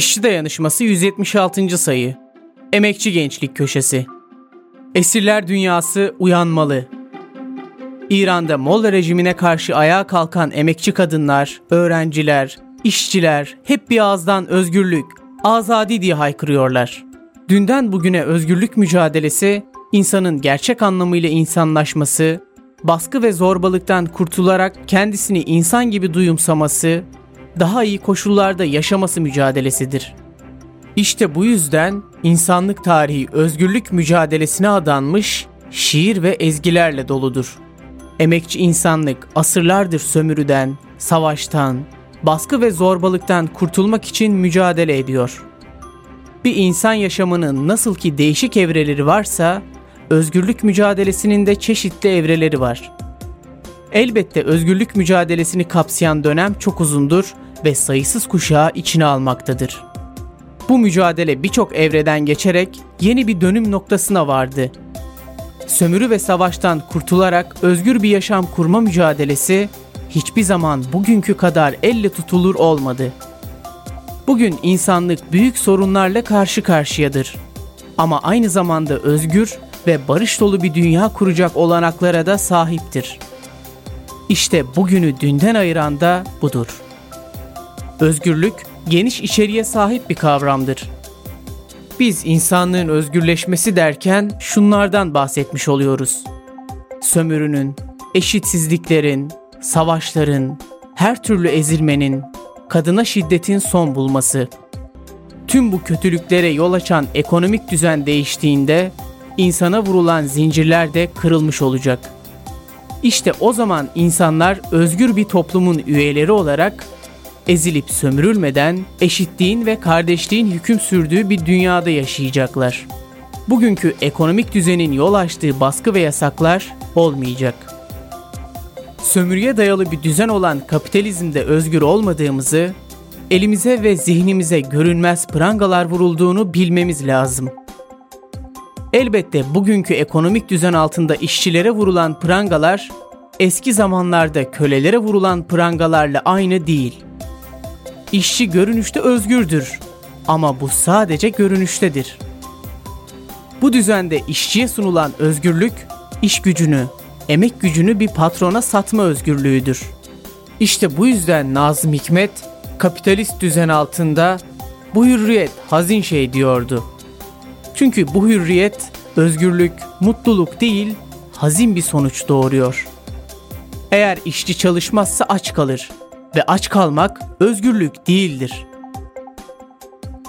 İşçi Dayanışması 176. sayı. Emekçi Gençlik Köşesi. Esirler Dünyası Uyanmalı. İran'da Molla rejimine karşı ayağa kalkan emekçi kadınlar, öğrenciler, işçiler hep bir ağızdan özgürlük, azadî diye haykırıyorlar. Dünden bugüne özgürlük mücadelesi, insanın gerçek anlamıyla insanlaşması, baskı ve zorbalıktan kurtularak kendisini insan gibi duyumsaması, daha iyi koşullarda yaşaması mücadelesidir. İşte bu yüzden insanlık tarihi özgürlük mücadelesine adanmış şiir ve ezgilerle doludur. Emekçi insanlık asırlardır sömürüden, savaştan, baskı ve zorbalıktan kurtulmak için mücadele ediyor. Bir insan yaşamının nasıl ki değişik evreleri varsa, özgürlük mücadelesinin de çeşitli evreleri var. Elbette özgürlük mücadelesini kapsayan dönem çok uzundur ve sayısız kuşağı içine almaktadır. Bu mücadele birçok evreden geçerek yeni bir dönüm noktasına vardı. Sömürü ve savaştan kurtularak özgür bir yaşam kurma mücadelesi hiçbir zaman bugünkü kadar elle tutulur olmadı. Bugün insanlık büyük sorunlarla karşı karşıyadır. Ama aynı zamanda özgür ve barış dolu bir dünya kuracak olanaklara da sahiptir. İşte bugünü dünden ayıran da budur. Özgürlük, geniş içeriğe sahip bir kavramdır. Biz insanlığın özgürleşmesi derken şunlardan bahsetmiş oluyoruz. Sömürünün, eşitsizliklerin, savaşların, her türlü ezilmenin, kadına şiddetin son bulması. Tüm bu kötülüklere yol açan ekonomik düzen değiştiğinde, insana vurulan zincirler de kırılmış olacak. İşte o zaman insanlar özgür bir toplumun üyeleri olarak ezilip sömürülmeden eşitliğin ve kardeşliğin hüküm sürdüğü bir dünyada yaşayacaklar. Bugünkü ekonomik düzenin yol açtığı baskı ve yasaklar olmayacak. Sömürüye dayalı bir düzen olan kapitalizmde özgür olmadığımızı, elimize ve zihnimize görünmez prangalar vurulduğunu bilmemiz lazım. Elbette bugünkü ekonomik düzen altında işçilere vurulan prangalar, eski zamanlarda kölelere vurulan prangalarla aynı değil. İşçi görünüşte özgürdür ama bu sadece görünüştedir. Bu düzende işçiye sunulan özgürlük, iş gücünü, emek gücünü bir patrona satma özgürlüğüdür. İşte bu yüzden Nazım Hikmet, kapitalist düzen altında "Bu hürriyet hazin şey" diyordu. Çünkü bu hürriyet, özgürlük, mutluluk değil, hazin bir sonuç doğuruyor. Eğer işçi çalışmazsa aç kalır ve aç kalmak özgürlük değildir.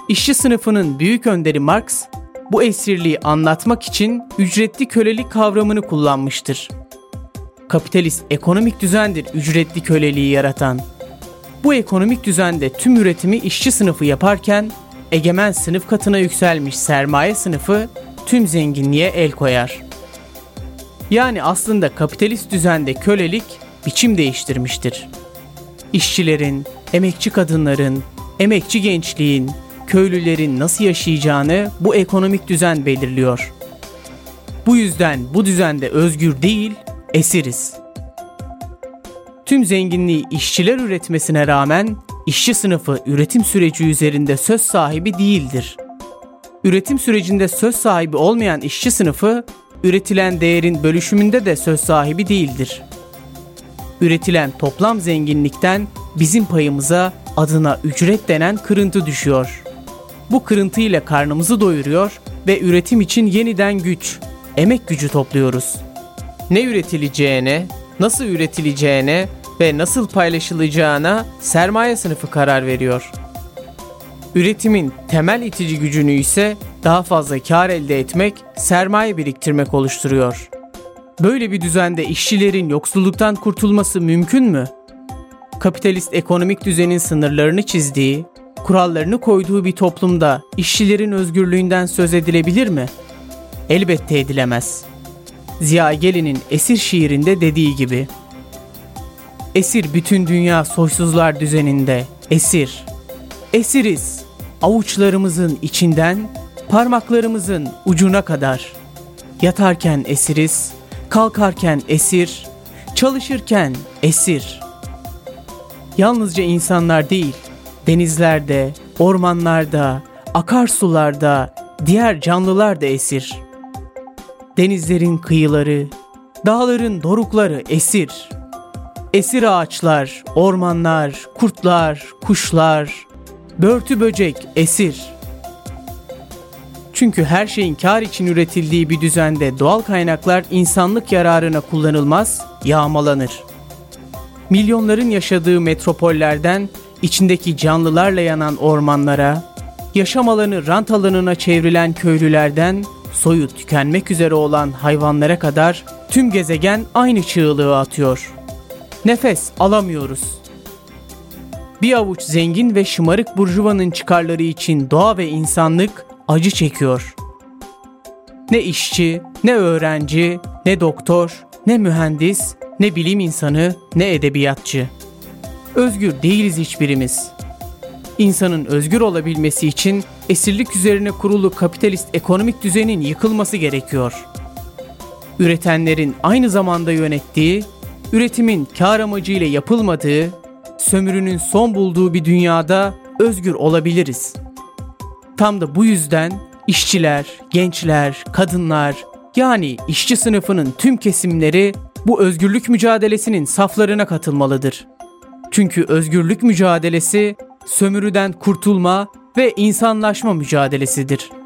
İşçi sınıfının büyük önderi Marx, bu esirliği anlatmak için ücretli kölelik kavramını kullanmıştır. Kapitalist ekonomik düzendir ücretli köleliği yaratan. Bu ekonomik düzende tüm üretimi işçi sınıfı yaparken, egemen sınıf katına yükselmiş sermaye sınıfı tüm zenginliğe el koyar. Yani aslında kapitalist düzende kölelik biçim değiştirmiştir. İşçilerin, emekçi kadınların, emekçi gençliğin, köylülerin nasıl yaşayacağını bu ekonomik düzen belirliyor. Bu yüzden bu düzende özgür değil, esiriz. Tüm zenginliği işçiler üretmesine rağmen İşçi sınıfı üretim süreci üzerinde söz sahibi değildir. Üretim sürecinde söz sahibi olmayan işçi sınıfı, üretilen değerin bölüşümünde de söz sahibi değildir. Üretilen toplam zenginlikten bizim payımıza adına ücret denen kırıntı düşüyor. Bu kırıntıyla karnımızı doyuruyor ve üretim için yeniden güç, emek gücü topluyoruz. Ne üretileceğine, nasıl üretileceğine ve nasıl paylaşılacağına sermaye sınıfı karar veriyor. Üretimin temel itici gücünü ise daha fazla kar elde etmek, sermaye biriktirmek oluşturuyor. Böyle bir düzende işçilerin yoksulluktan kurtulması mümkün mü? Kapitalist ekonomik düzenin sınırlarını çizdiği, kurallarını koyduğu bir toplumda işçilerin özgürlüğünden söz edilebilir mi? Elbette edilemez. Ziya Gelin'in Esir şiirinde dediği gibi, "Esir bütün dünya soysuzlar düzeninde, esir. Esiriz, avuçlarımızın içinden, parmaklarımızın ucuna kadar. Yatarken esiriz, kalkarken esir, çalışırken esir." Yalnızca insanlar değil, denizlerde, ormanlarda, akarsularda, diğer canlılar da esir. Denizlerin kıyıları, dağların dorukları esir. Esir ağaçlar, ormanlar, kurtlar, kuşlar, börtü böcek esir. Çünkü her şeyin kar için üretildiği bir düzende doğal kaynaklar insanlık yararına kullanılmaz, yağmalanır. Milyonların yaşadığı metropollerden içindeki canlılarla yanan ormanlara, yaşam alanı rant alanına çevrilen köylülerden soyu tükenmek üzere olan hayvanlara kadar tüm gezegen aynı çığlığı atıyor. Nefes alamıyoruz. Bir avuç zengin ve şımarık burjuvanın çıkarları için doğa ve insanlık acı çekiyor. Ne işçi, ne öğrenci, ne doktor, ne mühendis, ne bilim insanı, ne edebiyatçı. Özgür değiliz hiçbirimiz. İnsanın özgür olabilmesi için esirlik üzerine kurulu kapitalist ekonomik düzenin yıkılması gerekiyor. Üretenlerin aynı zamanda yönettiği, üretimin kar amacıyla yapılmadığı, sömürünün son bulduğu bir dünyada özgür olabiliriz. Tam da bu yüzden işçiler, gençler, kadınlar, yani işçi sınıfının tüm kesimleri bu özgürlük mücadelesinin saflarına katılmalıdır. Çünkü özgürlük mücadelesi sömürüden kurtulma ve insanlaşma mücadelesidir.